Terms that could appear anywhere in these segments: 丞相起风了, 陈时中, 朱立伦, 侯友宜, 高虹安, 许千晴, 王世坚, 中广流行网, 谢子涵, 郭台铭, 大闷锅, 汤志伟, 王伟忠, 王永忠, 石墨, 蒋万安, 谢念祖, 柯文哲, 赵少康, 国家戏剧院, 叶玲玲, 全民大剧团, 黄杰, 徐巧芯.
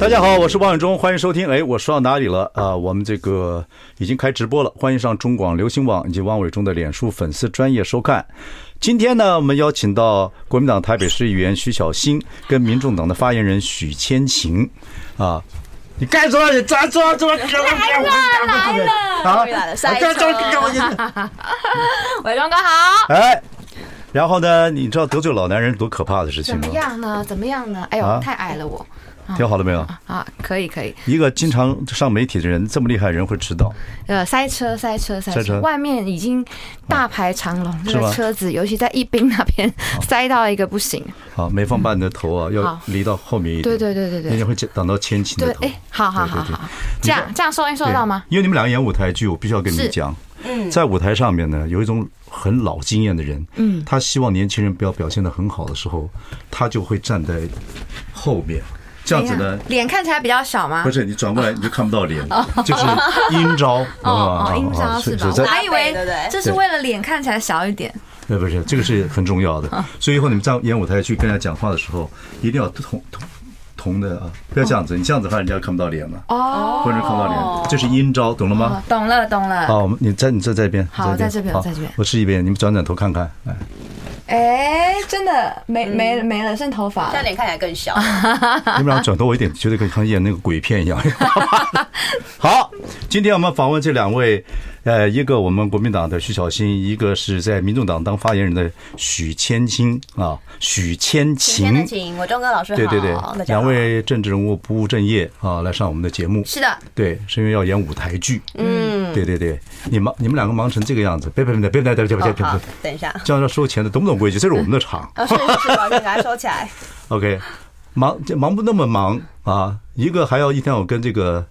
大家好，我是王永忠，欢迎收听我说到哪里了啊！我们这个已经开直播了，欢迎上中广流行网以及王伟忠的脸书粉丝专页收看。今天呢，我们邀请到国民党台北市议员徐巧芯跟民众党的发言人许千晴啊。你干什么？你抓抓抓！来了，塞车！伟忠哥好。然后呢，你知道得罪老男人多可怕的事情吗？怎么样呢？哎呦，太矮了我。调好了没有啊？可以。一个经常上媒体的人，这么厉害的人会迟到。塞车，外面已经大排长龙，这个车子尤其在一滨那边塞到一个不行。好，美方把你的头啊要离到后面一点。对，人家会挡到千晴的头。对，好，这样收得到吗？因为你们两个演舞台剧，我必须要跟你讲。在舞台上面呢，有一种很老经验的人，他希望年轻人不要表现得很好的时候，他就会站在后面。这样子呢，脸看起来比较小吗？不是，你转过来你就看不到脸，就是阴招阴招是吧？我还以为这是为了脸看起来小一点。对，不是，这个是很重要的。所以以后你们在演舞台去跟人家讲话的时候，一定要同的啊，不要这样子，你这样子的话人家看不到脸嘛。哦，或者看不到脸，这是阴招，懂了吗？懂了。好，你在这边，好，在这边，我试一遍，你们转头看看，真的没了，剩头发了，但脸看起来更小。你们俩转头我一点觉得跟演那个鬼片一样。好，今天我们访问这两位，一个我们国民党的徐巧芯，一个是在民众党当发言人的许千晴啊，许千晴，我忠哥老师好。对，两位政治人物不务正业啊，来上我们的节目。是的，对，是因为要演舞台剧。对，你们两个忙成这个样子，别，等一下，这样要收钱的，懂不懂？规矩，这是我们的场。是，给它收起来。OK， 忙不那么忙啊，一个还要一天我跟这个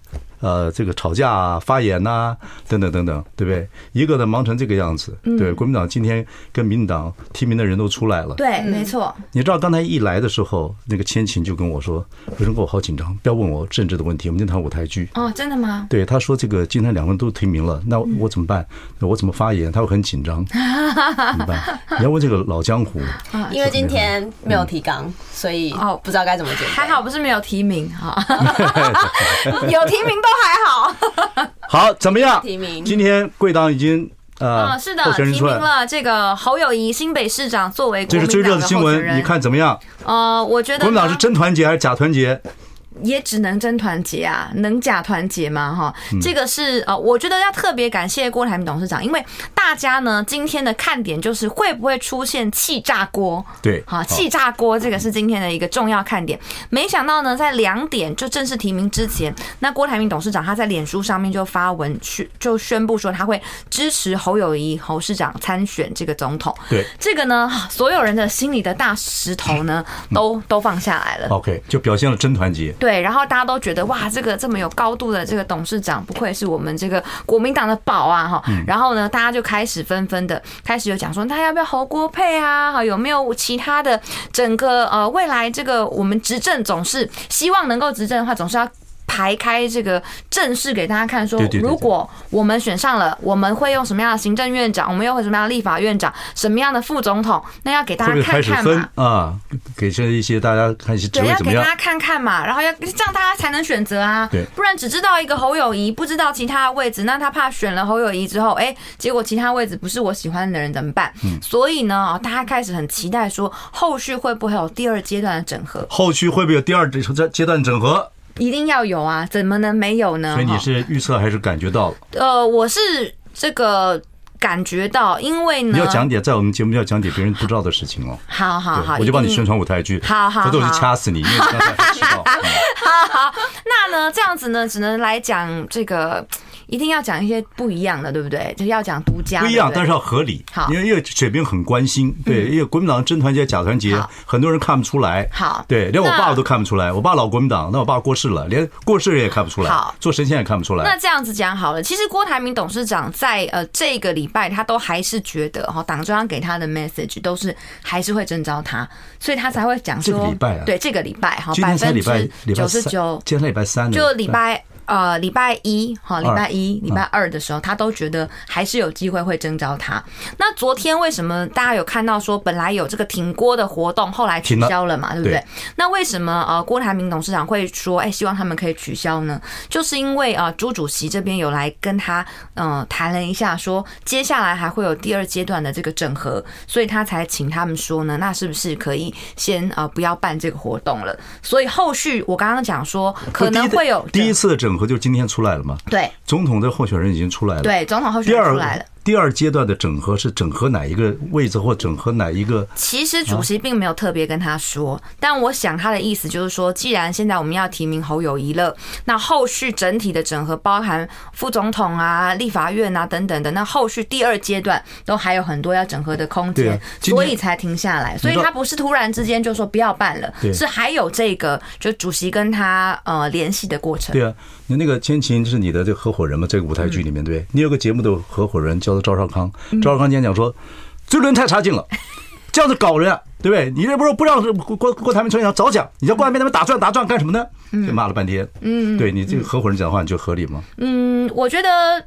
吵架啊、发言呐、等等，对不对？一个呢忙成这个样子，对。国民党今天跟民进党提名的人都出来了，对，没错。你知道刚才一来的时候，那个千晴就跟我说：“伟忠哥，我好紧张，不要问我政治的问题，我们今天谈舞台剧。”哦，真的吗？对，他说这个今天两个人都提名了，那我怎么办？我怎么发言？他会很紧张，怎么办？你要问这个老江湖，因为今天没有提纲，所以不知道该怎么解决。还好不是没有提名哈，有提名。都还好，好，怎么样？今天贵党已经是的，提名了这个侯友宜新北市长作为国民党的候选人，这是最热的新闻，你看怎么样？我觉得国民党是真团结还是假团结？也只能真团结啊，能假团结吗？哈，这个是我觉得要特别感谢郭台铭董事长，因为大家呢今天的看点就是会不会出现气炸锅，对，哈，气炸锅这个是今天的一个重要看点。没想到呢，在2点就正式提名之前，那郭台铭董事长他在脸书上面就发文就宣布说他会支持侯友宜侯市长参选这个总统。对，这个呢，所有人的心里的大石头呢都放下来了。OK， 就表现了真团结。对，然后大家都觉得哇，这个这么有高度的这个董事长，不愧是我们这个国民党的宝啊哈。然后呢，大家就开始纷纷的有讲说，他要不要侯郭配啊？有没有其他的整个未来这个我们执政总是希望能够执政的话，总是要排开这个阵势给大家看，说如果我们选上了，我们会用什么样的行政院长，我们又会什么样的立法院长，什么样的副总统，那要给大家看看嘛。给一些大家看一些职位怎么样，对，要给大家看看嘛，然后要这样大家才能选择啊，不然只知道一个侯友宜，不知道其他的位置，那他怕选了侯友宜之后，结果其他位置不是我喜欢的人怎么办？所以呢，大家开始很期待说，后续会不会有第二阶段的整合？后续会不会有第二阶段整合？一定要有啊，怎么能没有呢？所以你是预测还是感觉到了？我是这个感觉到，因为呢，你要讲点在我们节目要讲点别人不知道的事情哦。好，我就帮你宣传舞台剧。好，否则我就掐死你，因为刚才知道。好，那呢这样子呢，只能来讲这个。一定要讲一些不一样的，对不对？就要讲独家不一样，对不对？但是要合理。好，因为水平很关心，对，因为国民党真团结假团结，很多人看不出来。好，对，连我爸都看不出来。我爸老国民党，那我爸过世了，连过世也看不出来。好，做神仙也看不出来。那这样子讲好了，其实郭台铭董事长在这个礼拜，他都还是觉得哈，党中央给他的 message 都是还是会征召他，所以他才会讲说这个礼拜啊，对，这个礼拜哈，99%，今天礼拜三，就礼拜。礼拜一哈，礼拜一、礼拜二的时候，他都觉得还是有机会会征召他。那昨天为什么大家有看到说本来有这个挺郭的活动，后来取消了嘛，对不对？那为什么郭台铭董事长会说，希望他们可以取消呢？就是因为朱主席这边有来跟他谈了一下说，接下来还会有第二阶段的这个整合，所以他才请他们说呢，那是不是可以先不要办这个活动了？所以后续我刚刚讲说，可能会有第一次的整合。就今天出来了嘛？对，总统的候选人已经出来了。对，总统候选人出来了。第二阶段的整合是整合哪一个位置，或整合哪一个？其实主席并没有特别跟他说，但我想他的意思就是说，既然现在我们要提名侯友宜了，那后续整体的整合包含副总统啊、立法院啊等等的，那后续第二阶段都还有很多要整合的空间，所以才停下来。所以他不是突然之间就说不要办了，是还有这个就主席跟他联系的过程。对啊，那个千晴是你的这个合伙人嘛？这个舞台剧里面对，你有个节目的合伙人叫。赵少康今天讲说，这轮太差劲了，这样子搞人啊，对不对？你这不是不让郭台铭成长早讲，你叫郭台铭他们打转干什么呢？就骂了半天。对你这个合伙人讲的话，你觉得合理吗？我觉得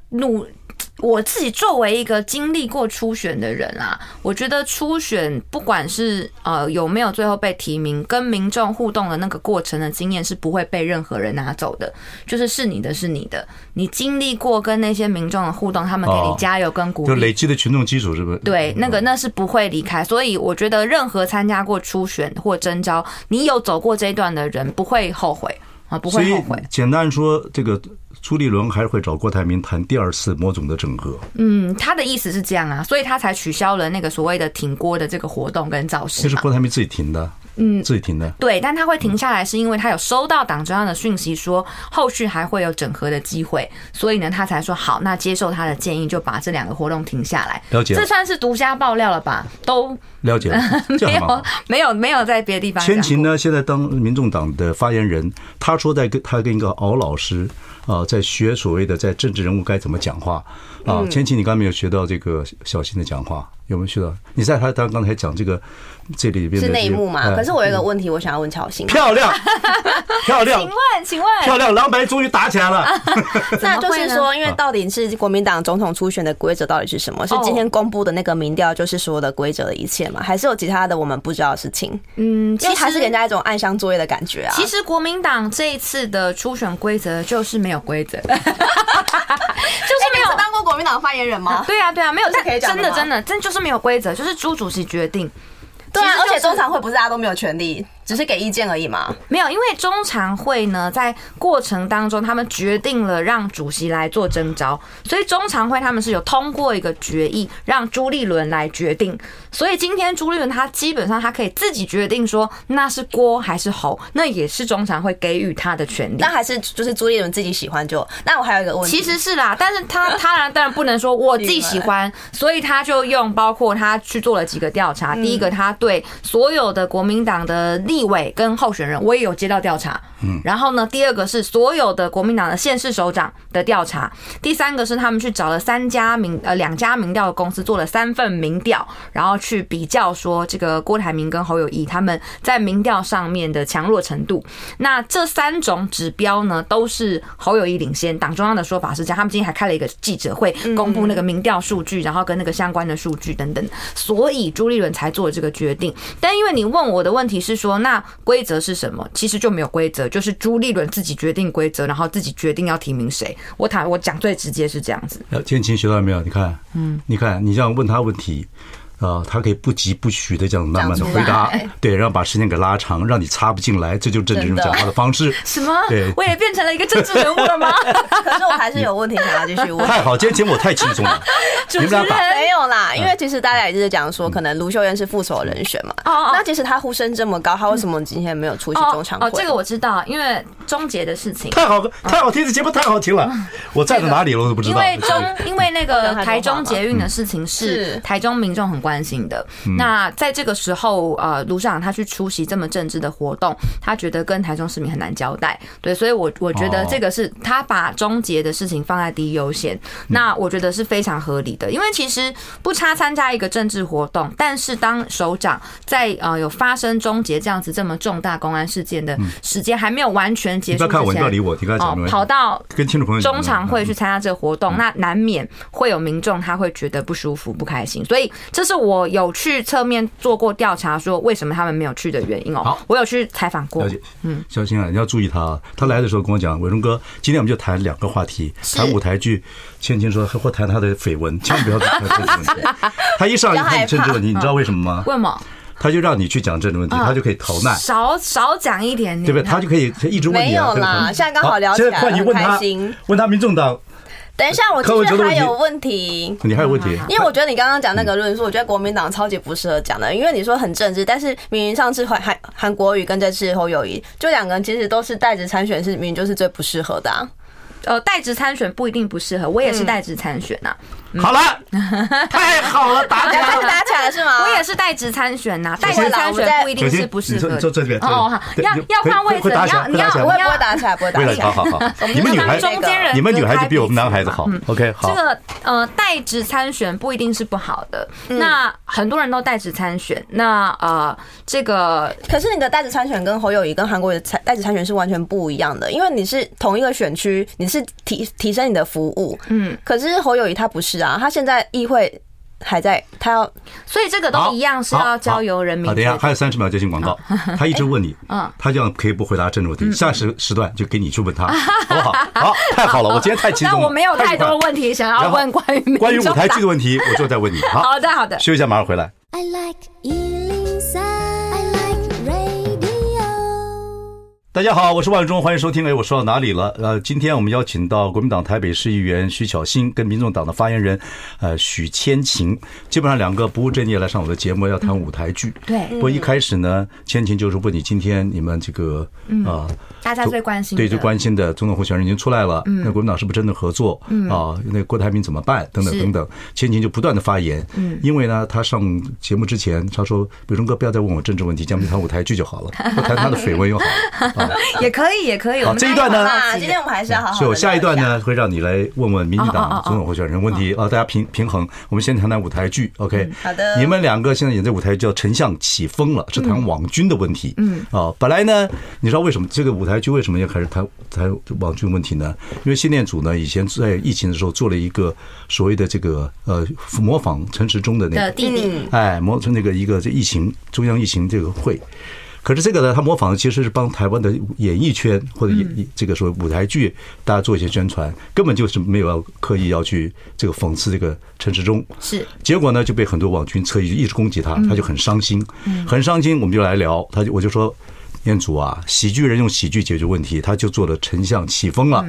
我自己作为一个经历过初选的人啊，我觉得初选不管是有没有最后被提名，跟民众互动的那个过程的经验是不会被任何人拿走的，是你的，你经历过跟那些民众的互动，他们给你加油跟鼓励，就累积的群众基础是不是？对，那是不会离开，所以我觉得任何参加过初选或征召，你有走过这一段的人不会后悔。不会后悔。所以简单说，这个朱立伦还会找郭台铭谈第二次某种的整合。他的意思是这样啊，所以他才取消了那个所谓的挺郭的这个活动跟造势。这是郭台铭自己停的。自己停的。对，但他会停下来是因为他有收到党中央的讯息说后续还会有整合的机会，所以呢他才说好，那接受他的建议，就把这两个活动停下来。了解了，这算是独家爆料了吧？都了解了，没有在别的地方讲过。千晴呢现在当民众党的发言人，他说他跟一个敖老师在学所谓的在政治人物该怎么讲话啊。千晴，你刚才没有学到这个小新的讲话，有没有学到？你在他刚才讲这个这里边的是内幕嘛？可是我有一个问题，我想要问乔欣。漂亮，漂亮！请问，漂亮！蓝白终于打起来了。那就是说，因为到底是国民党总统初选的规则到底是什么？是今天公布的那个民调就是所有的规则的一切吗？还是有其他的我们不知道的事情？因为还是给人家一种暗箱作业的感觉啊。其实国民党这一次的初选规则就是没有规则，就是没有。当过国民党发言人吗？对啊，没有，真的就是没有规则，就是朱主席决定。对啊，而且中常会不是大家都没有权利，只是给意见而已嘛。没有，因为中常会呢，在过程当中，他们决定了让主席来做征召，所以中常会他们是有通过一个决议，让朱立伦来决定。所以今天朱立伦他基本上他可以自己决定说那是郭还是侯，那也是中常会给予他的权利。那还是就是朱立伦自己喜欢就。那我还有一个问题，其实是啦，但是他当然不能说我自己喜欢，所以他就用包括他去做了几个调查，第一个他。对所有的国民党的立委跟候选人，我也有接到调查。然后呢，第二个是所有的国民党的县市首长的调查，第三个是他们去找了两家民调的公司做了3份民调，然后去比较说这个郭台铭跟侯友宜他们在民调上面的强弱程度。那这3种指标呢，都是侯友宜领先。党中央的说法是这样，他们今天还开了一个记者会，公布那个民调数据，然后跟那个相关的数据等等。所以朱立伦才做这个决定。但因为你问我的问题是说，那规则是什么？其实就没有规则，就是朱立伦自己决定规则，然后自己决定要提名谁。我讲最直接是这样子。千晴学到没有？你看，你这样问他问题，他可以不急不徐的这样慢慢的回答，对，然后把时间给拉长，让你插不进来，这就是政治人物讲话的方式。什么？对，我也变成了一个政治人物了吗？可是我还是有问题想要继续问。太好，今天节目我太轻松了。主持人没有啦，因为其实大家也是讲说，可能卢秀燕是副手人选嘛。哦，那其实他呼声这么高，他为什么今天没有出席中常会？哦，这个我知道，因为终结的事情。太好听，这节目太好听了。我站在哪里了我都不知道。因为那个台中捷运的事情是台中民众很关心的。那在这个时候，卢市长他去出席这么政治的活动，他觉得跟台中市民很难交代，对，所以我觉得这个是他把终结的事情放在第一优先，那我觉得是非常合理的，因为其实不差参加一个政治活动，但是当首长在有发生终结这样子这么重大公安事件的时间还没有完全结束之前，你不要看我，你不要理我，你刚才讲跑到跟听众朋友中常会去参加这个活动，那难免会有民众他会觉得不舒服、不开心，所以这是我有去侧面做过调查，说为什么他们没有去的原因哦。我有去采访过。小新啊，你要注意他啊。他来的时候跟我讲，伟忠哥，今天我们就谈两个话题，谈舞台剧，芊芊说或谈他的绯闻，千万不要谈政治问题。他一上来就谈政治问题，你知道为什么吗？为什么？他就让你去讲政治问题，他就可以逃难，少讲一点，对不对？他就可以一直问你啊。没有啦，现在刚好聊起来，很开心。问他民众党。等一下，我其实还有问题。你还有问题？因为我觉得你刚刚讲那个论述，我觉得国民党超级不适合讲的，因为你说很政治，但是明明上次韩国瑜跟这次侯友宜，就两个人其实都是代职参选，是明明就是最不适合的啊。代职参选不一定不适合，我也是代职参选啊。好了，太好了，打起来了是吗？我也是代职参选呐，代职参选不一定是不适合。坐这边哦，要换位置，你要不会打起来。好，你们女孩子比我们男孩子好。OK， 好。这个代职参选不一定是不好的，那很多人都代职参选，那这个可是你的代职参选跟侯友宜跟韩国瑜的代职参选是完全不一样的，因为你是同一个选区，你是提升你的服务，可是侯友宜他不是。啊，他现在议会还在，他要，所以这个都一样是要交由人民。好，等一下还有30秒接近广告，他一直问你，他这样可以不回答政治问题，下时段就给你去问他，好不好？好，太好了，我今天太激动了。但我没有太多问题想要问关于舞台剧的问题，我就再问你。好的，休息一下，马上回来。I like 103。大家好，我是万忠，欢迎收听。我说到哪里了？今天我们邀请到国民党台北市议员徐巧芯跟民众党的发言人许千晴，基本上两个不务正业来上我的节目，要谈舞台剧。对，不过一开始呢，千晴就是问你今天你们这个大家最关心的，对，最关心的总统候选人已经出来了，那国民党是不是真的合作啊？那郭台铭怎么办？等等等等，千晴就不断的发言。因为呢，他上节目之前他说：“伟忠哥，不要再问我政治问题，讲谈舞台剧就好了，不谈他的绯闻又好了。”也可以。好，这一段呢，今天我们还是要好好。所以我下一段呢，会让你来问问民进党总统候选人问题啊，大家平衡。我们先谈谈舞台剧 ，OK？ 好的。你们两个现在演这舞台剧叫《丞相起风了》，是谈网军的问题。本来呢，你知道为什么这个舞台剧为什么要开始谈网军问题呢？因为新恋组呢，以前在疫情的时候做了一个所谓的这个模仿陈时中的那个弟弟，模仿那个一个这疫情中央疫情这个会。可是这个呢，他模仿的其实是帮台湾的演艺圈或者这个说舞台剧，大家做一些宣传，根本就是没有要刻意要去这个讽刺这个陈时中。是，结果呢就被很多网军侧翼一直攻击他，他就很伤心，我们就来聊，我就说。彦祖啊，喜剧人用喜剧解决问题，他就做了《丞相起风了》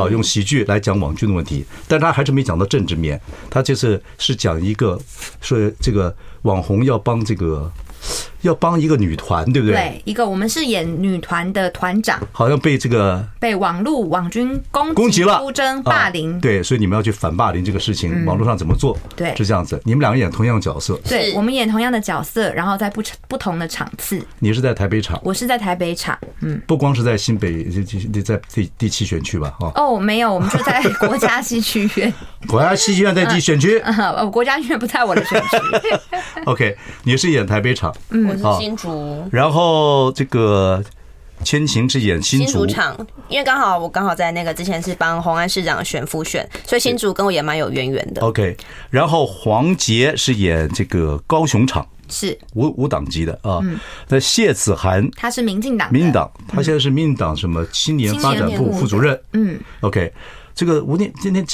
啊，用喜剧来讲网军的问题，但他还是没讲到政治面。他这次是讲一个说这个网红要帮一个女团，对不对？对，一个我们是演女团的团长，好像被这个网络网军攻击了、出征、霸凌。对，所以你们要去反霸凌这个事情，网络上怎么做？对，是这样子。你们两个演同样的角色，对，我们演同样的角色，然后在不同的场次。你是在台北场，我是在台北场，不光是在新北，在第7选区吧？哦，没有，我们就在国家戏剧院。国家戏剧院在第选区？国家戏剧院不在我的选区。OK， 你是演台北场，我是新竹，然后这个千晴是演新竹场，因为我刚好在那个之前是帮洪安市长选副选，所以新竹跟我也蛮有渊源的。OK， 然后黄杰是演这个高雄场，是无党籍的啊。那谢子涵他是民进党，民党，他现在是民党什么青年发展部副主任。嗯 ，OK。这个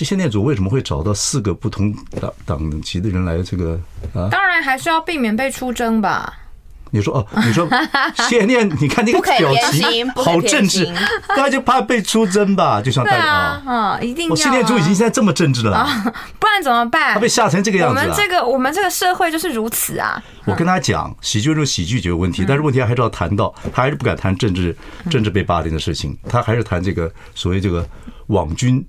现店主为什么会找到四个不同党籍的人来这个啊？当然还是要避免被出征吧。你说谢念，你看那个表情好政治，他就怕被出征吧？就像大家啊，一定要。谢念主已经现在这么政治了，不然怎么办？他被吓成这个样子了。我们这个社会就是如此啊。我跟他讲，喜剧就是喜剧解决问题，但是问题还是要谈到，他还是不敢谈政治被霸凌的事情，他还是谈这个所谓这个网军。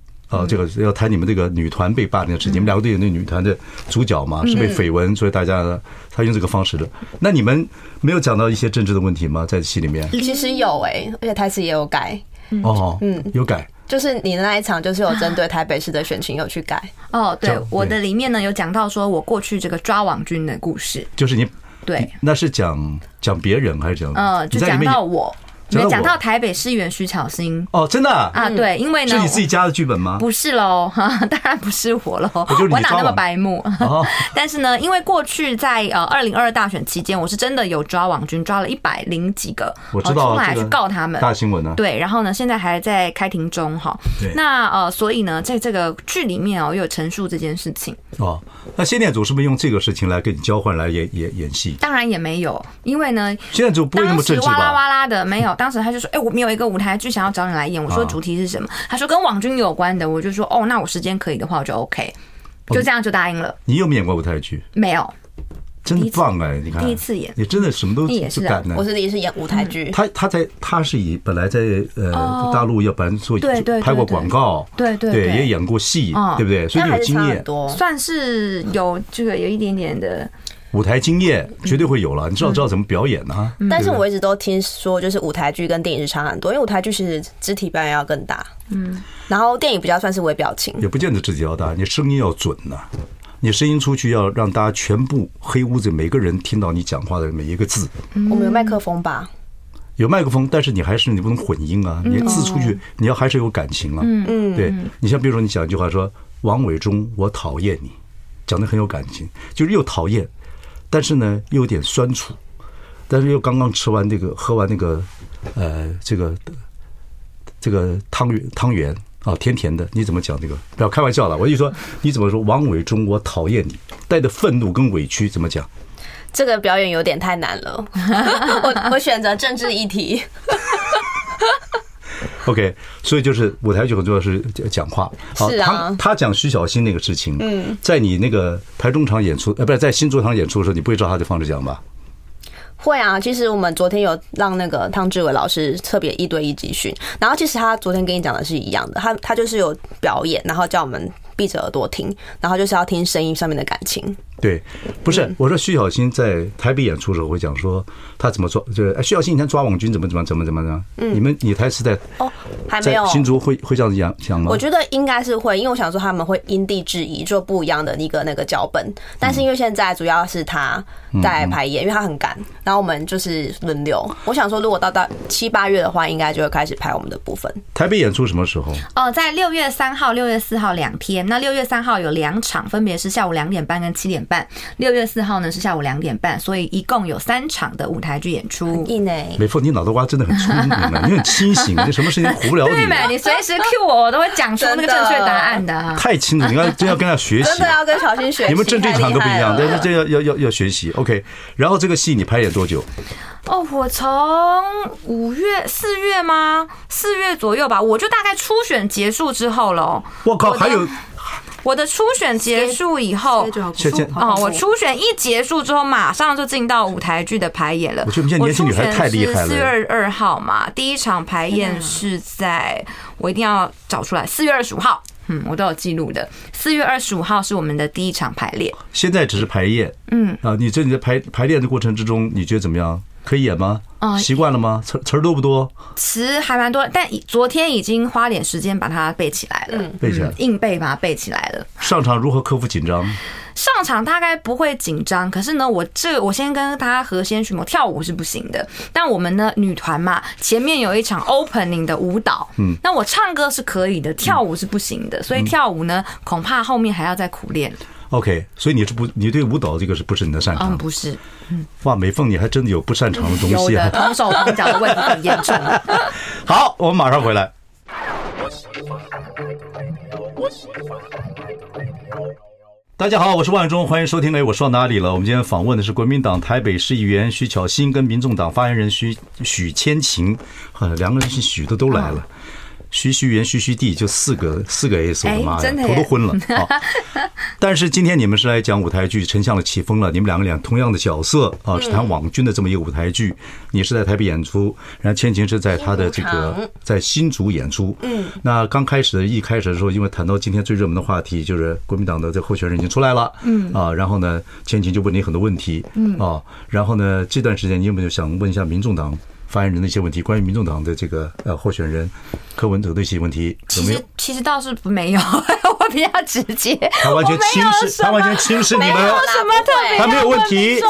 这个要谈你们这个女团被霸凌的事情，你们两个队那女团的主角嘛，是被绯闻，所以大家他用这个方式的。那你们没有讲到一些政治的问题吗？在戏里面其实有而且台词也有改。哦，有改。就是你那一场就是有针对台北市的选情有去改。哦，对，我的里面呢有讲到说我过去这个抓网军的故事。就是你对，那是讲别人还是讲？就讲到我。讲到台北市议员徐巧芯哦，真的啊，对，因为呢，是你自己加的剧本吗？不是喽，当然不是我喽，我哪那么白目？但是呢，因为过去在2022大选期间，我是真的有抓网军，抓了100几个，我知道，出来去告他们，大新闻啊。对，然后呢，现在还在开庭中哈。那所以呢，在这个剧里面又有陈述这件事情哦。那谢念祖是不是用这个事情来跟你交换来演戏？当然也没有，因为呢，谢念祖不会那么正式吧？哇啦哇啦的没有。当时他就说：“哎，我们有一个舞台剧想要找你来演。”我说：“主题是什么？”他说：“跟网军有关的。”我就说：“哦，那我时间可以的话，我就 OK。”就这样就答应了。你有没有演过舞台剧？没有，真棒哎！你看，第一次演，你真的什么都也是敢的。我是第一次演舞台剧。他是以本来在大陆要搬做拍过广告，对，也演过戏，对不对？所以有经验，算是有这个有一点点的。舞台经验绝对会有了，你知道怎么表演呢？但是我一直都听说，就是舞台剧跟电影是差很多，因为舞台剧其实肢体表演要更大，然后电影比较算是微表情，也不见得肢体要大，你声音要准呐、啊，你声音出去要让大家全部黑屋子每个人听到你讲话的每一个字。我们有麦克风吧？有麦克风，但是你不能混音啊，你字出去你要还是有感情啊，对，你像比如说你讲一句话说王伟忠，我讨厌你，讲得很有感情，就是又讨厌。但是呢，又有点酸楚，但是又刚刚吃完喝完这个汤圆啊，甜甜的。你怎么讲这个？不要开玩笑了，我就说你怎么说？王伟忠，我讨厌你，带着愤怒跟委屈怎么讲？这个表演有点太难了，我选择政治议题。OK， 所以就是舞台剧很重要是讲话。好，他讲徐巧芯那个事情，在你那个台中场演出，不是在新竹场演出的时候，你不会照他的方式讲吧？会啊，其实我们昨天有让那个汤志伟老师特别1对1集训，然后其实他昨天跟你讲的是一样的，他就是有表演，然后叫我们闭着耳朵听，然后就是要听声音上面的感情。对，不是我说徐巧芯在台北演出的时候会讲说他怎么抓，就是徐巧芯以前抓网军怎么样？你台词在还没有新竹会这样子讲吗？我觉得应该是会，因为我想说他们会因地制宜做不一样的一个那个脚本，但是因为现在主要是他在排演，因为他很赶，然后我们就是轮流。我想说，如果到7、8月的话，应该就会开始拍我们的部分。台北演出什么时候？在6月3号、6月4号2天。那6月3号有2场，分别是下午2点半跟7点半。6月4号呢是下午2点半，所以一共有3场的舞台剧演出。美凤，你脑袋瓜真的很聪明，你很清醒，你什么事情唬不了你。对，你随时 cue 我，我都会讲出那个正确答案的。太清楚，你要真要跟他学习，真的要跟巧芯学习。你们政治场都不一样，但是这要学习。OK， 然后这个戏你排演多久？我从4月吗？4月左右吧，我就大概初选结束之后了。我靠，还有我的初选结束以后，我初选一结束之后，马上就进到舞台剧的排演了。我觉得年轻女孩太厉害了。4月2号嘛，第一场排演是在，我一定要找出来，4月25号。我都有记录的。4月25号是我们的第一场排练。现在只是排练，你这排练的过程之中，你觉得怎么样？可以演吗？习惯了吗？词儿多不多？词还蛮多，但昨天已经花点时间把它背起来了，硬背把它背起来了。上场如何克服紧张？上场大概不会紧张，可是呢，我先跟大家和先群魔跳舞是不行的。但我们呢，女团嘛，前面有一场 opening 的舞蹈，那我唱歌是可以的，跳舞是不行的，所以跳舞呢，恐怕后面还要再苦练。OK， 所以你对舞蹈这个是不是你的擅长？不是。哇，美凤你还真的有不擅长的东西啊。有的，童少彤讲的问题很严重。好，我们马上回来。大家好，我是万忠，欢迎收听。哎，我说到哪里了？我们今天访问的是国民党台北市议员徐巧芯跟民众党发言人许千晴，两个人姓许的都来了。徐元、徐弟，就四个 A， 我的妈呀，头都昏了。但是今天你们是来讲舞台剧《丞相的起风了》，你们两个同样的角色啊，是谈网军的这么一个舞台剧。你是在台北演出，然后千晴是在他的这个在新竹演出。嗯，那一开始的时候，因为谈到今天最热门的话题，就是国民党的这候选人已经出来了。嗯啊，然后呢，千晴就问你很多问题。嗯啊，然后呢，这段时间你有没有想问一下民众党发言人的一些问题，关于民众党的这个候选人柯文哲的一些问题，有没有？其实倒是没有，我比较直接。他完全轻视你们，他没有问题。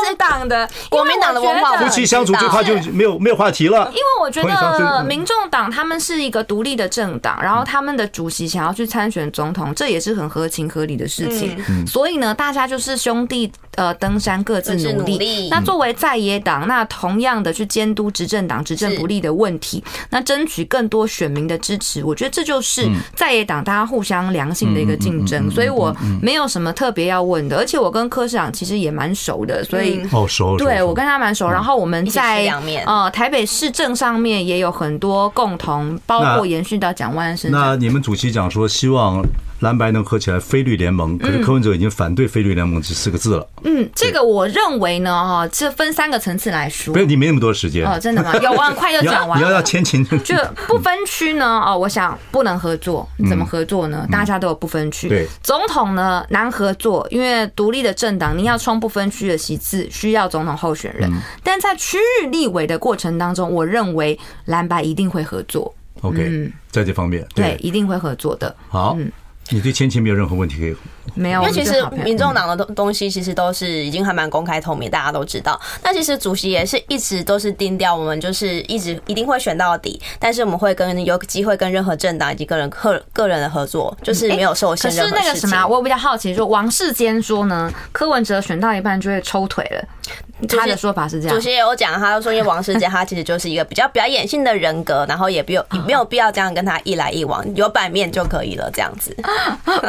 国民党的文化，夫妻相处最怕就没有话题了。因为我觉得民众党他们是一个独立的政党，然后他们的主席想要去参选总统，这也是很合情合理的事情。嗯、所以呢，大家就是兄弟登山各自努力。那作为在野党，那同样的去监督执政党执政不力的问题，那争取更多选民的支持，我觉得这就是在野党大家互相良性的一个竞争，所以我没有什么特别要问的，而且我跟柯市长其实也蛮熟的，所以对我跟他蛮熟，然后我们在台北市政上面也有很多共同，包括延续到蒋万安身上。那你们主席讲说希望蓝白能合起来非绿联盟，可是柯文哲已经反对非绿联盟这四个字了。嗯，这个我认为呢，这分三个层次来说。不是你没那么多时间哦，真的吗？有啊，很快就讲完了。你要千勤，就不分区呢？哦，我想不能合作，怎么合作呢？大家都有不分区。对，总统呢难合作，因为独立的政党你要冲不分区的席次，需要总统候选人。但在区域立委的过程当中，我认为蓝白一定会合作。OK， 在这方面，对，一定会合作的。好。你对千晴没有任何问题可以？没有，因为其实民众党的东西其实都是已经还蛮公开透明，大家都知道。那其实主席也是一直都是定调，我们就是一定会选到底，但是我们会有机会跟任何政党以及个人的合作，就是没有受限任何事情。可是那个什么，我比较好奇，说王世坚说呢，柯文哲选到一半就会抽腿了。他的说法是这样，主席也有讲，他就说，因为王世坚他其实就是一个比较表演性的人格，然后也没有必要这样跟他一来一往，有版面就可以了，这样子。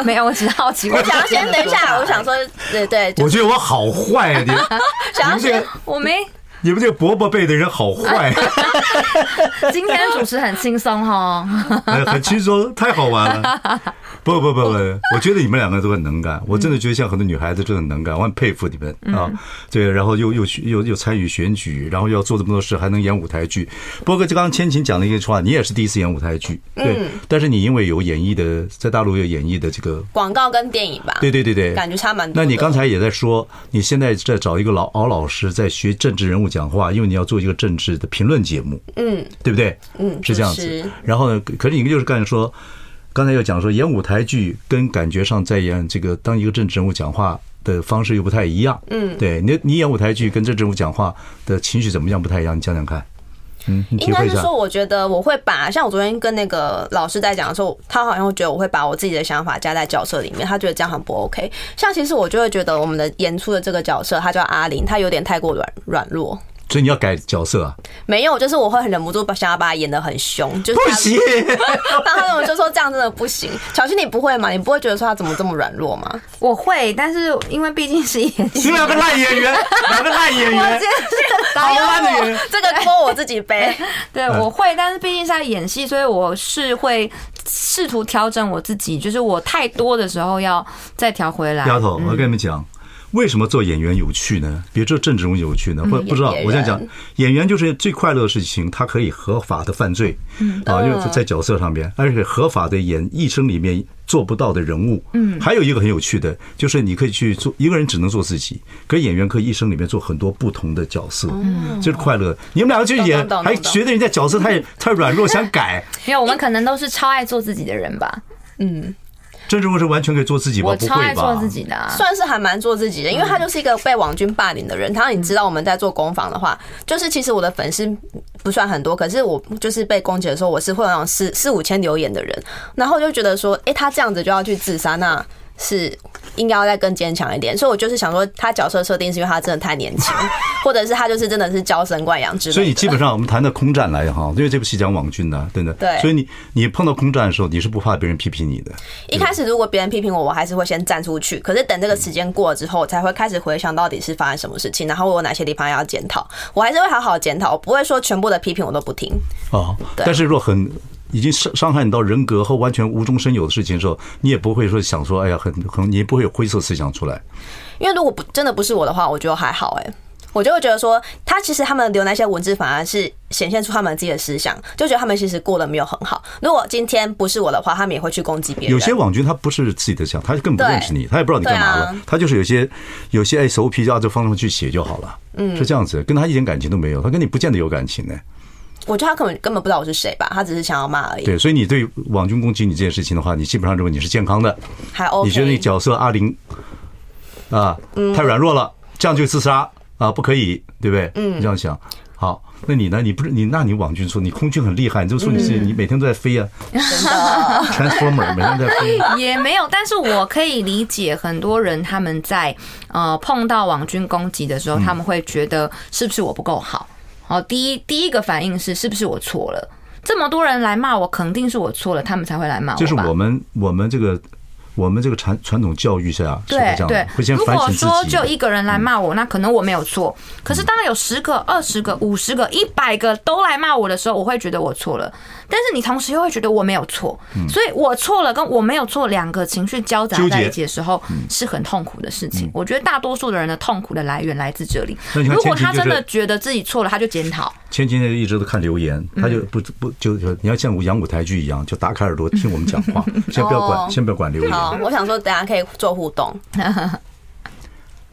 没有，我只是好奇。我想要先等一下，我想说，对对，我觉得我好坏啊！想要先，我没。你们这个伯伯辈的人好坏。今天主持很轻松哈，很轻松，太好玩了。不，我觉得你们两个都很能干，我真的觉得像很多女孩子都很能干，我很佩服你们啊。对，然后又参与选举，然后又要做这么多事，还能演舞台剧。不过就刚刚千晴讲的一句话，你也是第一次演舞台剧，对，但是你因为有演艺的，在大陆有演艺的这个广告跟电影吧？对，感觉差蛮多。那你刚才也在说，你现在在找一个老师在学政治人物讲话，因为你要做一个政治的评论节目，对不对？是这样子。然后呢，可是你就是刚才又讲说演舞台剧跟感觉上在演这个当一个政治人物讲话的方式又不太一样，对，你演舞台剧跟政治人物讲话的情绪怎么样不太一样？你讲讲看。应该是说，我觉得我会把，像我昨天跟那个老师在讲的时候，他好像会觉得我会把我自己的想法加在角色里面，他觉得这样很不 OK。像其实我就会觉得我们的演出的这个角色，他叫阿玲，他有点太过软弱。所以你要改角色啊？没有，就是我会很忍不住想要把他演得很凶，就是不行。然后我就说这样真的不行。巧芯你不会吗？你不会觉得说他怎么这么软弱吗？我会，但是因为毕竟是演，你们两个烂演员，我真是好烂的演员，这个锅我自己背。对，我会，但是毕竟是在演戏，所以我是会试图调整我自己，就是我太多的时候要再调回来。丫头，我跟你们讲。为什么做演员有趣呢？比如做政治人物有趣呢？不知道，我想讲，演员就是最快乐的事情，他可以合法的犯罪，因为在角色上面，而且合法的演一生里面做不到的人物。还有一个很有趣的，就是你可以去做一个人只能做自己，可演员可以一生里面做很多不同的角色，就是快乐。你们两个去演，还觉得人家角色太软弱，想改？没有，我们可能都是超爱做自己的人吧。郑中国是完全可以做自己吧？我超爱做自己的，算是还蛮做自己的，因为他就是一个被网军霸凌的人。然后你知道我们在做攻防的话，就是其实我的粉丝不算很多，可是我就是被攻击的时候，我是会有那种四五千留言的人，然后就觉得说，他这样子就要去自杀，那是应该要再更坚强一点，所以我就是想说他角色设定是因为他真的太年轻，或者是他就是真的是娇生惯养之类的。所以基本上我们谈的空战来哈，因为这部戏讲网军的、啊，真的。对。所以你碰到空战的时候，你是不怕别人批评你的？一开始如果别人批评我，我还是会先站出去。可是等这个时间过了之后，我才会开始回想到底是发生什么事情，然后我有哪些地方要检讨。我还是会好好检讨，我不会说全部的批评我都不听。哦。但是若很。已经伤害你到人格和完全无中生有的事情的时候，你也不会说想说，哎呀，很，你也不会有灰色思想出来。因为如果不真的不是我的话，我觉得还好哎、欸。我就会觉得说，他其实他们留那些文字反而是显现出他们自己的思想，就觉得他们其实过得没有很好。如果今天不是我的话，他们也会去攻击别人。有些网军他不是自己的想，他根本不认识你，他也不知道你干嘛了，啊、他就是有些 SOP 就按这方式去写就好了，嗯，是这样子，跟他一点感情都没有，他跟你不见得有感情呢、欸。我觉得他根本不知道我是谁吧，他只是想要骂而已。对，所以你对网军攻击你这件事情的话，你基本上认为你是健康的，还 OK。你觉得你角色阿玲啊、太软弱了，这样就自杀啊，不可以，对不对？嗯，你这样想。好，那你呢？你不是你，那你网军说你空军很厉害，你就说你是你每天都在飞啊，真的 ，Transformer 每天在飞也没有。但是我可以理解很多人他们在碰到网军攻击的时候，他们会觉得是不是我不够好。哦，第一个反应是不是我错了？这么多人来骂我，肯定是我错了，他们才会来骂我吧。就是我们这个传统教育下，对对，会先反省自己。如果说就一个人来骂我，那可能我没有错。可是当有10个、20个、50个、100个都来骂我的时候，我会觉得我错了。但是你同时又会觉得我没有错，所以我错了跟我没有错两个情绪交杂在一起的时候，是很痛苦的事情。我觉得大多数的人的痛苦的来源来自这里。如果他真的觉得自己错了，他就检讨。前几天一直都看留言，他就不就你要像舞台剧一样，就打开耳朵听我们讲话，先不要管留言。好，我想说，等下可以做互动。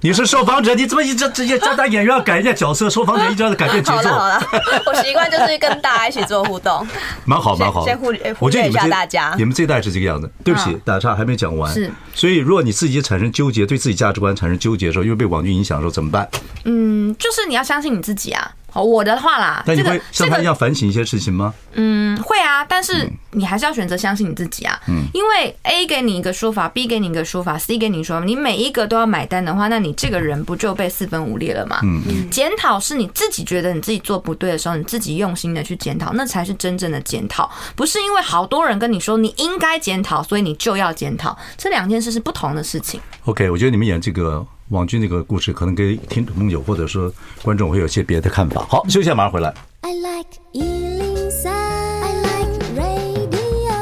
你是受访者，你怎么一直直接教导演员要改人家角色？受访者一直要改变节奏。好了，我习惯就是跟大家一起做互动，蛮好。先忽略一下大家。你们这一代是这个样子。对不起，打岔还没讲完。是。所以，如果你自己产生纠结，对自己价值观产生纠结的时候，又被网剧影响的时候，怎么办？嗯，就是你要相信你自己啊。我的话啦，但你会像他一样反省一些事情吗？嗯，会啊，但是你还是要选择相信你自己啊。嗯，因为 A 给你一个说法 ，B 给你一个说法 ，C 给你说法，你每一个都要买单的话，那你这个人不就被4分5裂了吗？嗯，检讨是你自己觉得你自己做不对的时候，你自己用心的去检讨，那才是真正的检讨，不是因为好多人跟你说你应该检讨，所以你就要检讨，这两件事是不同的事情。OK， 我觉得你们演这个。网军那个故事可能给听众朋友或者说观众会有些别的看法。好，休息一下，马上回来。I like 103, I like radio。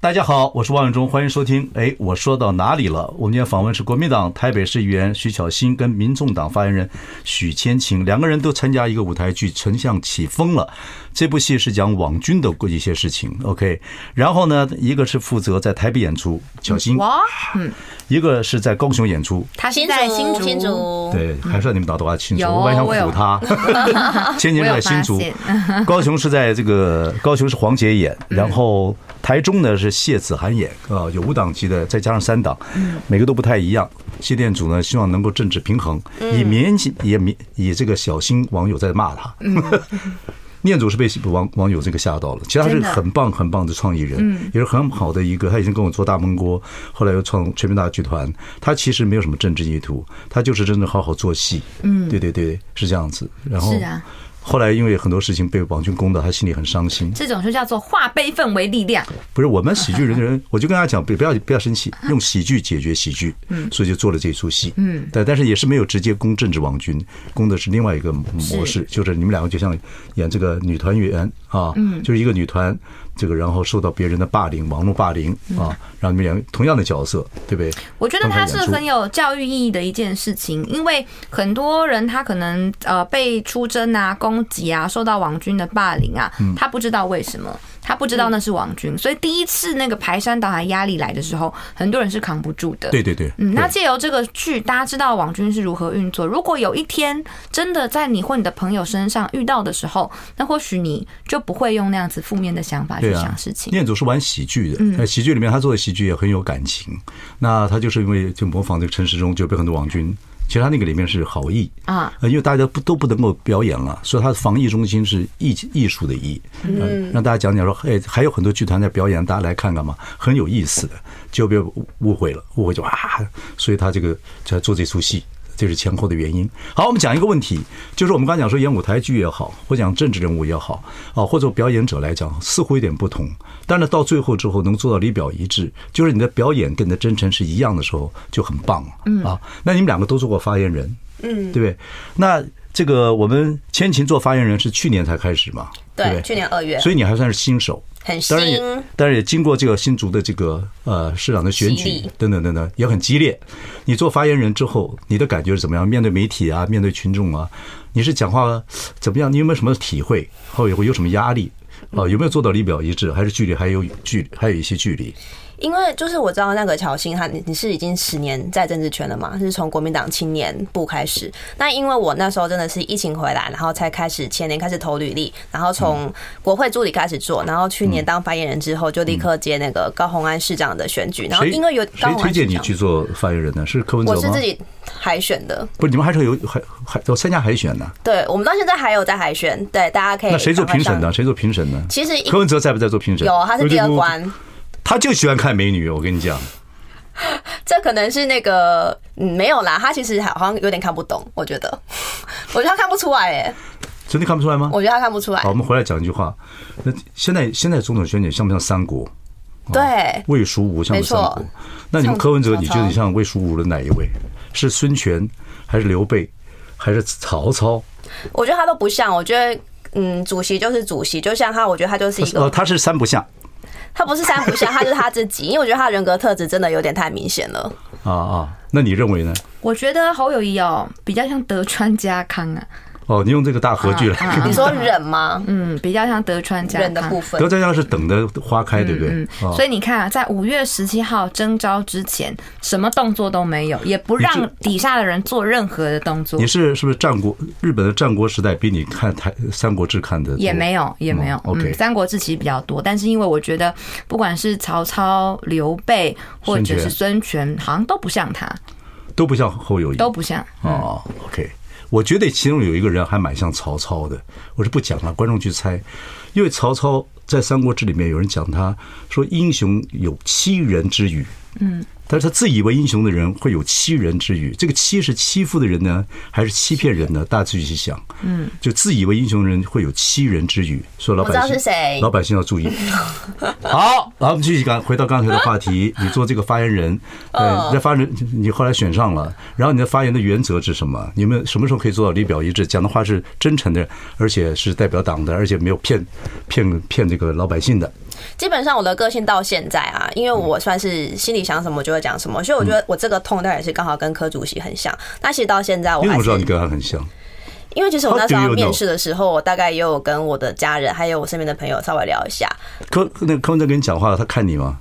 大家好，我是王永忠，欢迎收听。哎，我说到哪里了？我们今天访问是国民党台北市议员徐巧芯跟民众党发言人许千晴，两个人都参加一个舞台剧《丞相起风了》。这部戏是讲网军的一些事情 ，OK。然后呢，一个是负责在台北演出，巧芯，一个是在高雄演出，他是在新竹，对，还是你们打电话新竹，我本来想唬他，千晴在新竹，高雄是在这个高雄是黄杰演，然后台中呢是谢子涵演，有5档级的，再加上3档，每个都不太一样。谢店主呢希望能够政治平衡，以这个小芯网友在骂他。念祖是被网友这个吓到了，其实他是很棒很棒的创意人，也是很好的一个。他已经跟我做大闷锅，后来又创全民大剧团。他其实没有什么政治意图，他就是真的好好做戏。嗯，对对对，是这样子。然后后来因为很多事情被网军攻到，他心里很伤心。这种就叫做化悲愤为力量。不是我们喜剧人，我就跟他讲，不要生气，用喜剧解决喜剧。嗯，所以就做了这出戏。嗯，但是也是没有直接攻政治网军，攻的是另外一个模式，就是你们两个就像演这个女团员啊，就是一个女团。这个然后受到别人的霸凌，网络霸凌啊，让你们演同样的角色，对不对？我觉得它是很有教育意义的一件事情，因为很多人他可能被出征啊、攻击啊、受到网军的霸凌啊，他不知道为什么，他不知道那是网军，所以第一次那个排山倒海压力来的时候，很多人是扛不住的。对对对，那借由这个剧，大家知道网军是如何运作。如果有一天真的在你或你的朋友身上遇到的时候，那或许你就不会用那样子负面的想法去。对啊，念祖是玩喜剧的，在喜剧里面他做的喜剧也很有感情。那他就是因为就模仿这个陈时中，就被很多网军其实他那个里面是好意啊，因为大家都不能够表演了，所以他的防疫中心是艺术的艺，让大家讲说，哎，还有很多剧团在表演，大家来看看嘛，很有意思的，就别误会了，误会就啊，所以他这个在做这出戏。这是前后的原因。好，我们讲一个问题，就是我们刚才讲说演舞台剧也好，或讲政治人物也好啊，或者表演者来讲，似乎有点不同。但是到最后之后能做到里表一致，就是你的表演跟你的真诚是一样的时候，就很棒啊。那你们两个都做过发言人，对不对？那这个我们千晴做发言人是去年才开始嘛？对，去年2月，所以你还算是新手。很新，当然也经过这个新竹的这个市长的选举等等等等，也很激烈。你做发言人之后，你的感觉是怎么样？面对媒体啊，面对群众啊，你是讲话怎么样？你有没有什么体会？后有什么压力？啊，有没有做到里表一致？还是距离还有一些距离？因为就是我知道那个乔欣，你是已经10年在政治圈了嘛，是从国民党青年部开始。那因为我那时候真的是疫情回来，然后才开始前年开始投履历，然后从国会助理开始做，然后去年当发言人之后就立刻接那个高虹安市长的选举。然后因为有高虹安市长，谁推荐你去做发言人呢？是柯文哲吗？我是自己海选的。不是，你们还是有参加海选呢？对，我们到现在还有在海选。对，大家可以。那谁做评审呢？其实柯文哲在不在做评审？有，他是第二关。他就喜欢看美女，我跟你讲，这可能是那个没有啦，他其实好像有点看不懂，我觉得他看不出来哎，真的看不出来吗？我觉得他看不出来。好，我们回来讲一句话，那现在总统选举像不像三国？对，魏蜀吴像不像三国？那你们柯文哲，你觉得你像魏蜀吴的哪一位？是孙权还是刘备还是曹操？我觉得他都不像，我觉得主席就是主席，就像他，我觉得他就是一个，他是三不像。他不是三不像，他就是他自己，因为我觉得他人格特质真的有点太明显了。那你认为呢？我觉得侯友宜哦，比较像德川家康啊。哦，你用这个大和剧来看，你说忍吗？比较像德川家康的部分。德川家康是等的花开，对不对？所以你看啊，在5月17号征召之前，什么动作都没有，也不让底下的人做任何的动作。你是不是战国日本的战国时代比你看《三国志》看的也没有OK，《三国志》其实比较多，但是因为我觉得不管是曹操、刘备或者是孙权，好像都不像他，都不像侯友宜，都不像。OK。我觉得其中有一个人还蛮像曹操的，我是不讲了，观众去猜。因为曹操在《三国志》里面有人讲他说英雄有欺人之语，但是他自以为英雄的人会有欺人之语，这个欺是欺负的人呢，还是欺骗人呢？大家自己去想。就自以为英雄的人会有欺人之语，所以老百姓要注意。好，然后我们继续回到刚才的话题，你做这个发言人，在发言人你后来选上了，然后你的发言的原则是什么？你们什么时候可以做到里表一致？讲的话是真诚的，而且是代表党的，而且没有骗这个老百姓的。基本上我的个性到现在啊，因为我算是心里想什么就会讲什么，所以我觉得我这个tone也是刚好跟柯主席很像。那其实到现在我还是，你怎么知道你跟他很像？因为其实我那时候面试的时候，我大概也有跟我的家人还有我身边的朋友稍微聊一下。柯文哲跟你讲话，他看你吗？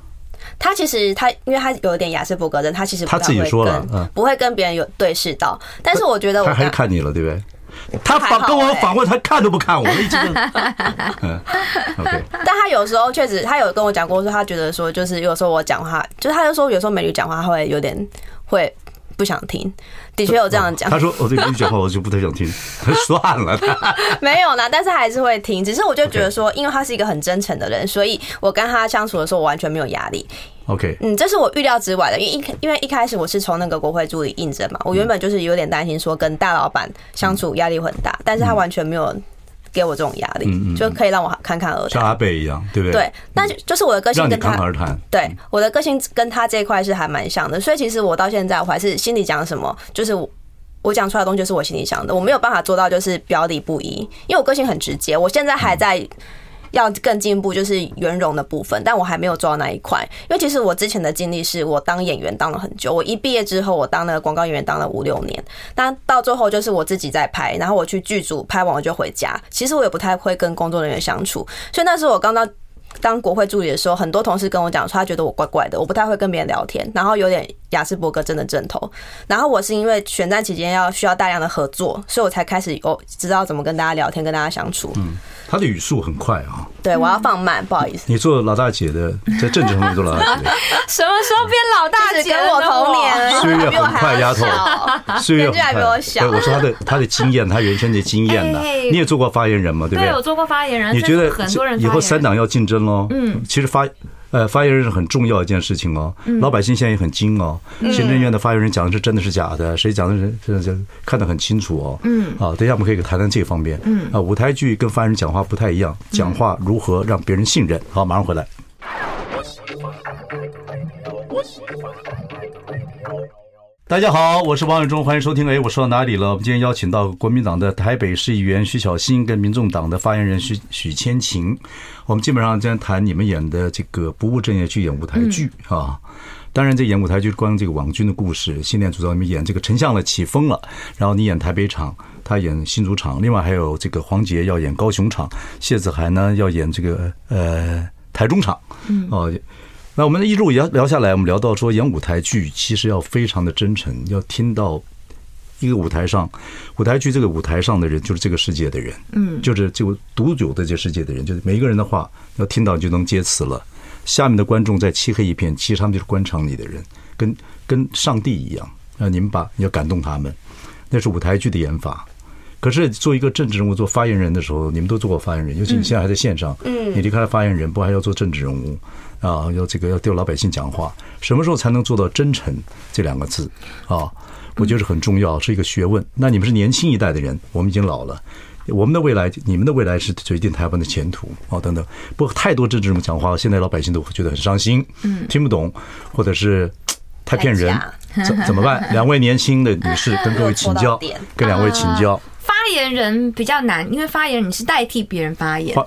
他其实因为他有点雅斯伯格症，他其实他自己说了，不会跟别人有对视到。但是我觉得我他还是看你了，对不对？他跟我访问，他看都不看我，一直。但他有时候确实，他有跟我讲过说，他觉得说，就是有时候我讲话，就是他就说有时候美女讲话会有点会不想听，的确有这样讲。他说我对美女讲话我就不太想听，算了。没有啦，但是还是会听，只是我就觉得说，因为他是一个很真诚的人，所以我跟他相处的时候，我完全没有压力。OK， 这是我预料之外的，因为一开始我是从那个国会助理应征嘛，我原本就是有点担心说跟大老板相处压力很大，但是他完全没有给我这种压力，就可以让我侃侃而谈，像阿贝一样，对不对？对，那就是我的个性跟他，对，我的个性跟他这一块是还蛮像的，所以其实我到现在我还是心里讲什么，就是我讲出来的东西就是我心里想的，我没有办法做到就是表里不一，因为我个性很直接，我现在还在。要更进步就是圆融的部分，但我还没有做到那一块，因为其实我之前的经历是我当演员当了很久，我一毕业之后我当了广告演员当了5-6年，那到最后就是我自己在拍，然后我去剧组拍完我就回家，其实我也不太会跟工作人员相处，所以那时候我刚到当国会助理的时候，很多同事跟我讲说他觉得我怪怪的，我不太会跟别人聊天，然后有点亚斯伯格症的症头。然后我是因为选战期间需要大量的合作，所以我才开始知道怎么跟大家聊天，跟大家相处。嗯，他的语速很快啊。对，我要放慢，不好意思。你做老大姐的，在政治上面做老大姐，什么时候变老大姐？我童年，岁月很快，丫头，岁月很快。我说他的经验，他人生的经验呢？你也做过发言人嘛？对不对？对，我做过发言人。你觉得很多人以后三党要竞争喽？嗯，其实发言人是很重要一件事情哦，老百姓现在也很精哦。行政院的发言人讲的是真的是假的，谁讲的是看得很清楚哦。嗯，啊，等一下我们可以谈谈这方面。嗯，啊，舞台剧跟发言人讲话不太一样，讲话如何让别人信任？好，马上回来。大家好，我是王伟忠，欢迎收听。哎，我说到哪里了？我们今天邀请到国民党的台北市议员徐巧芯跟民众党的发言人许千晴。我们基本上今天谈你们演的这个不务正业去演舞台剧啊。当然这演舞台剧关于这个网军的故事，新店主导里面演这个丞相了起风了，然后你演台北场，他演新竹场，另外还有这个黄杰要演高雄场，谢子涵呢要演这个台中场。哦，那我们一路聊下来，我们聊到说演舞台剧其实要非常的真诚，要听到一个舞台剧这个舞台上的人就是这个世界的人，嗯，就是这个独有的这世界的人，就是每一个人的话要听到就能接词了。下面的观众在漆黑一片，其实他们就是观察你的人，跟上帝一样，你要感动他们，那是舞台剧的演法。可是做一个政治人物做发言人的时候，你们都做过发言人，尤其你现在还在线上，嗯，你离开了发言人不还要做政治人物啊，要对老百姓讲话，什么时候才能做到真诚这两个字啊？我觉得是很重要，是一个学问。那你们是年轻一代的人，我们已经老了，我们的未来，你们的未来是决定台湾的前途啊，等等。不过太多政治人物讲话，现在老百姓都觉得很伤心，听不懂，或者是太骗人，怎么办？两位年轻的女士跟各位请教，跟两位请教。发言人比较难，因为发言人你是代替别人发言，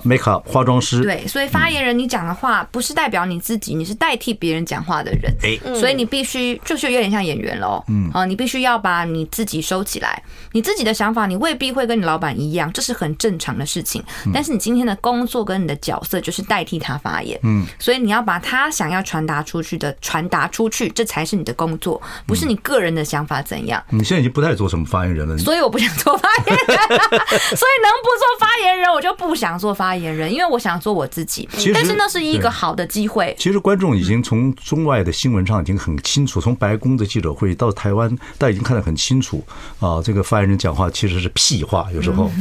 化妆师，对，所以发言人你讲的话不是代表你自己，你是代替别人讲话的人，所以你必须就是有点像演员喽，你必须要把你自己收起来，你自己的想法你未必会跟你老板一样，这是很正常的事情，但是你今天的工作跟你的角色就是代替他发言，所以你要把他想要传达出去，这才是你的工作，不是你个人的想法怎样。你现在已经不太做什么发言人了，所以我不想做发言人所以能不做发言人我就不想做发言人，因为我想做我自己，但是那是一个好的机会。其实观众已经从中外的新闻上已经很清楚，从白宫的记者会到台湾大家已经看得很清楚啊，这个发言人讲话其实是屁话，有时候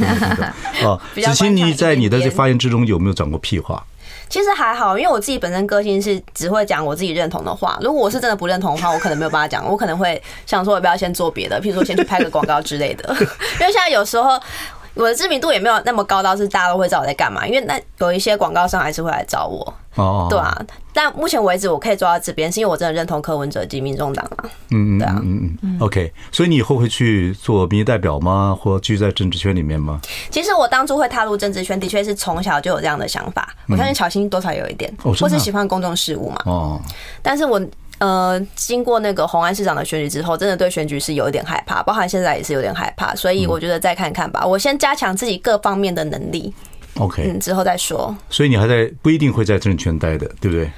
啊。子欣，你在你的发言之中有没有讲过屁话？其实还好，因为我自己本身个性是只会讲我自己认同的话。如果我是真的不认同的话，我可能没有办法讲，我可能会想说，我不要先做别的，譬如说先去拍个广告之类的。因为现在有时候我的知名度也没有那么高到是大家都会知道我在干嘛，因为那有一些广告商还是会来找我。哦，对啊。但目前为止我可以做到这边，是因为我真的认同柯文哲及民众党啊。嗯，对啊。OK， 所以你以后会去做民意代表吗？或继续在政治圈里面吗？其实我当初会踏入政治圈，的确是从小就有这样的想法。我相信巧芯多少有一点，或是喜欢公众事务嘛。哦。但是我经过那个红安市长的选举之后，真的对选举是有一点害怕，包含现在也是有点害怕，所以我觉得再看看吧，我先加强自己各方面的能力。OK， 之后再说。所以你还在不一定会在政圈待的，对不对？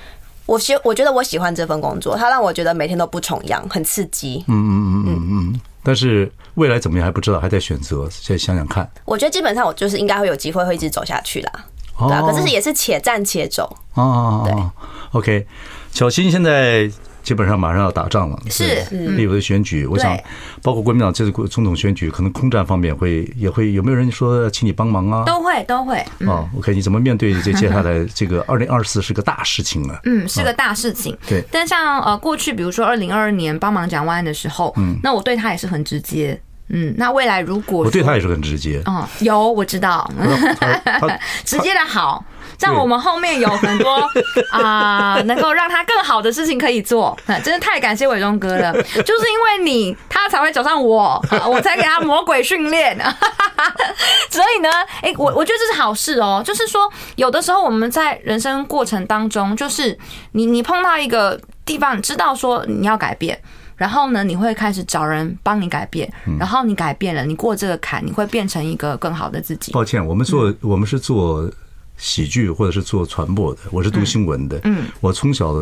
我觉得我喜欢这份工作，它让我觉得每天都不重样，很刺激。但是未来怎么样还不知道，还在选择，再想想看。我觉得基本上我就是应该会有机会会一直走下去啦。哦，对啊，可是也是且战且走。哦，对。OK， 巧芯现在基本上马上要打仗了，是立委的选举，我想包括国民党这次总统选举，可能空战方面也会有没有人说请你帮忙啊？都会。哦 ，OK， 你怎么面对这接下来这个2024是个大事情啊？是个大事情。对，但像过去比如说2022年帮忙蒋万安的时候，那我对他也是很直接。那未来如果我对他也是很直接，有我知道，直接的好，这样我们后面有很多啊能够让他更好的事情可以做，真的太感谢伟忠哥了，就是因为你他才会走上我，我才给他魔鬼训练，所以呢，我觉得这是好事哦，就是说有的时候我们在人生过程当中，就是你碰到一个地方，你知道说你要改变。然后呢，你会开始找人帮你改变，然后你改变了，你过这个坎，你会变成一个更好的自己。抱歉，我们是做喜剧或者是做传播的，我是读新闻的，我从小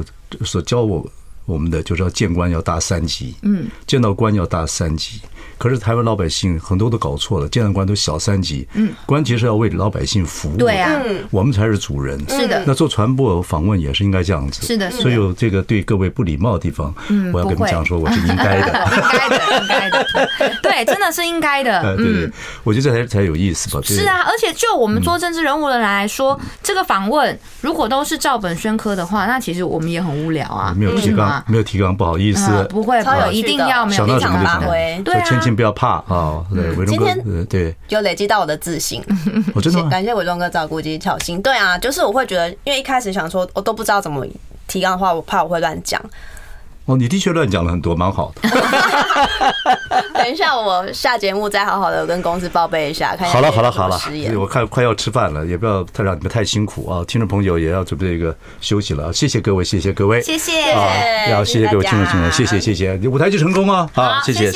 所教我我们的就是要见官要大三级，见到官要大三级。可是台湾老百姓很多都搞错了，见到官都小三级，官其实要为老百姓服务，对啊，我们才是主人，是的。那做传播访问也是应该这样子，是的，所以有这个对各位不礼貌的地方，我要跟你们讲说，我是应该的，应该的，对，真的是应该的，对，我觉得这才有意思吧。是啊，而且就我们做政治人物的人来说，这个访问如果都是照本宣科的话，那其实我们也很无聊啊，没有提纲，不好意思，不会，一定要没有立场发挥，对啊。不要怕啊！对，伟忠哥，对，有累积到我的自信，我真的感谢伟忠哥照顾及巧心。对啊，就是我会觉得，因为一开始想说，我都不知道怎么提纲的话，我怕我会乱讲。哦，你的确乱讲了很多，蛮好的。等一下，我下节目再好好的跟公司报备一下。好了，我看快要吃饭了，也不要太让你们太辛苦啊！听众朋友也要准备一个休息了，谢谢各位，谢谢，要谢谢各位听众朋友，谢谢，舞台剧成功啊！好，谢谢。